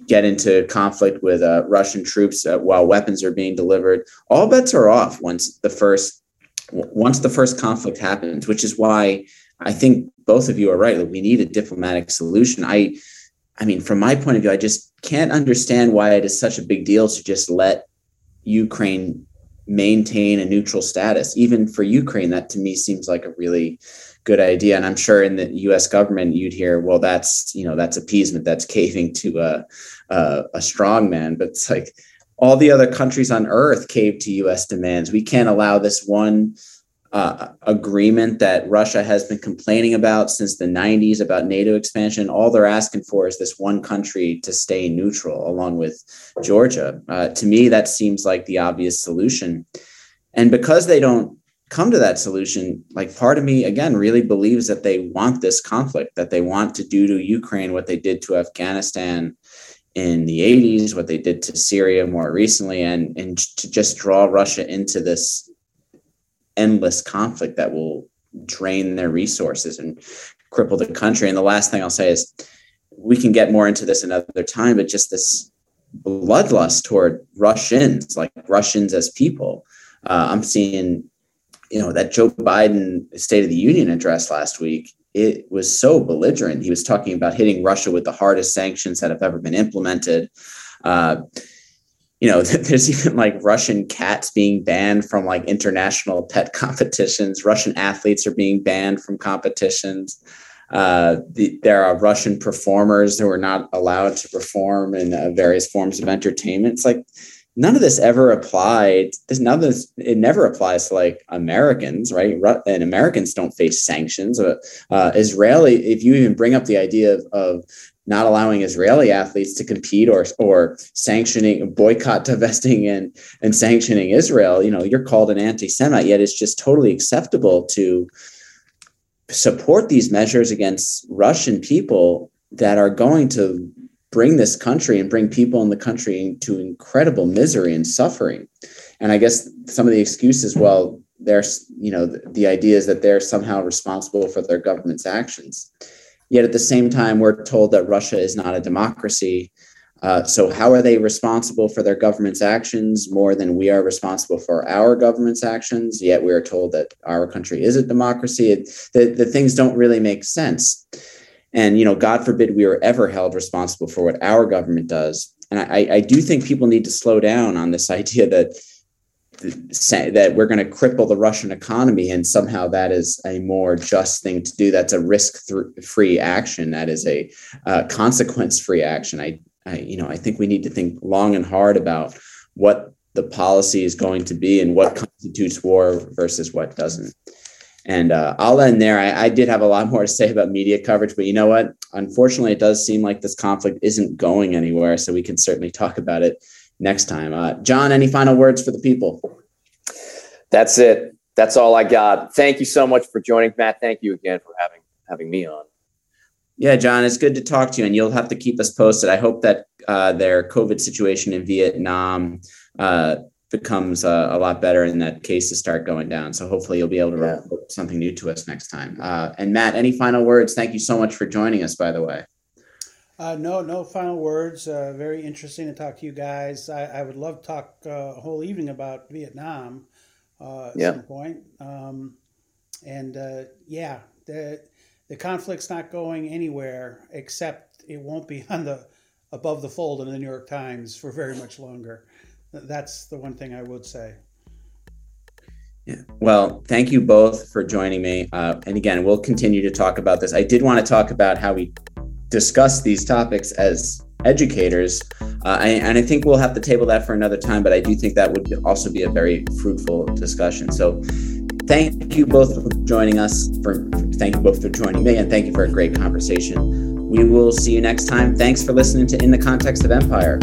get into conflict with Russian troops while weapons are being delivered. All bets are off once the first conflict happens, which is why I think both of you are right. Like, we need a diplomatic solution. I mean, from my point of view, I just can't understand why it is such a big deal to just let Ukraine maintain a neutral status. Even for Ukraine, that to me seems like a really good idea. And I'm sure in the U.S. government, you'd hear, well, that's appeasement, that's caving to a strongman. But it's like all the other countries on earth cave to U.S. demands. We can't allow this one agreement that Russia has been complaining about since the 90s about NATO expansion. All they're asking for is this one country to stay neutral, along with Georgia. To me, that seems like the obvious solution. And because they don't come to that solution, like, part of me, again, really believes that they want this conflict, that they want to do to Ukraine what they did to Afghanistan in the 80s, what they did to Syria more recently, and to just draw Russia into this endless conflict that will drain their resources and cripple the country. And the last thing I'll say is, we can get more into this another time, but just this bloodlust toward Russians, like Russians as people. I'm seeing, that Joe Biden State of the Union address last week, it was so belligerent. He was talking about hitting Russia with the hardest sanctions that have ever been implemented. There's even like Russian cats being banned from like international pet competitions. Russian athletes are being banned from competitions. There are Russian performers who are not allowed to perform in various forms of entertainment. It's like, none of this ever applied. It never applies to like Americans, right? And Americans don't face sanctions. Israeli, if you even bring up the idea of not allowing Israeli athletes to compete or sanctioning, boycott, divesting and sanctioning Israel, you're called an anti-Semite, yet it's just totally acceptable to support these measures against Russian people that are going to bring this country and bring people in the country into incredible misery and suffering. And I guess some of the excuses, well, there's, the idea is that they're somehow responsible for their government's actions. Yet at the same time, we're told that Russia is not a democracy. So how are they responsible for their government's actions more than we are responsible for our government's actions? Yet we are told that our country is a democracy. The things don't really make sense. And, God forbid we are ever held responsible for what our government does. And I do think people need to slow down on this idea that we're going to cripple the Russian economy, and somehow that is a more just thing to do. That's a risk-free action. That is a consequence-free action. I think we need to think long and hard about what the policy is going to be and what constitutes war versus what doesn't. And I'll end there. I did have a lot more to say about media coverage, but you know what? Unfortunately, it does seem like this conflict isn't going anywhere, so we can certainly talk about it next time. John, any final words for the people? That's it. That's all I got. Thank you so much for joining, Matt. Thank you again for having me on. Yeah, John, it's good to talk to you, and you'll have to keep us posted. I hope that their COVID situation in Vietnam becomes a lot better and that cases start going down. So hopefully you'll be able to report something new to us next time. And Matt, any final words? Thank you so much for joining us, by the way. No final words. Very interesting to talk to you guys. I would love to talk a whole evening about Vietnam at some point. The conflict's not going anywhere, except it won't be on the above the fold in the New York Times for very much longer. That's the one thing I would say. Yeah. Well, thank you both for joining me. And again, we'll continue to talk about this. I did want to talk about how we discuss these topics as educators. And I think we'll have to table that for another time, but I do think that would also be a very fruitful discussion. So thank you both for joining us. Thank you both for joining me, and thank you for a great conversation. We will see you next time. Thanks for listening to In the Context of Empire.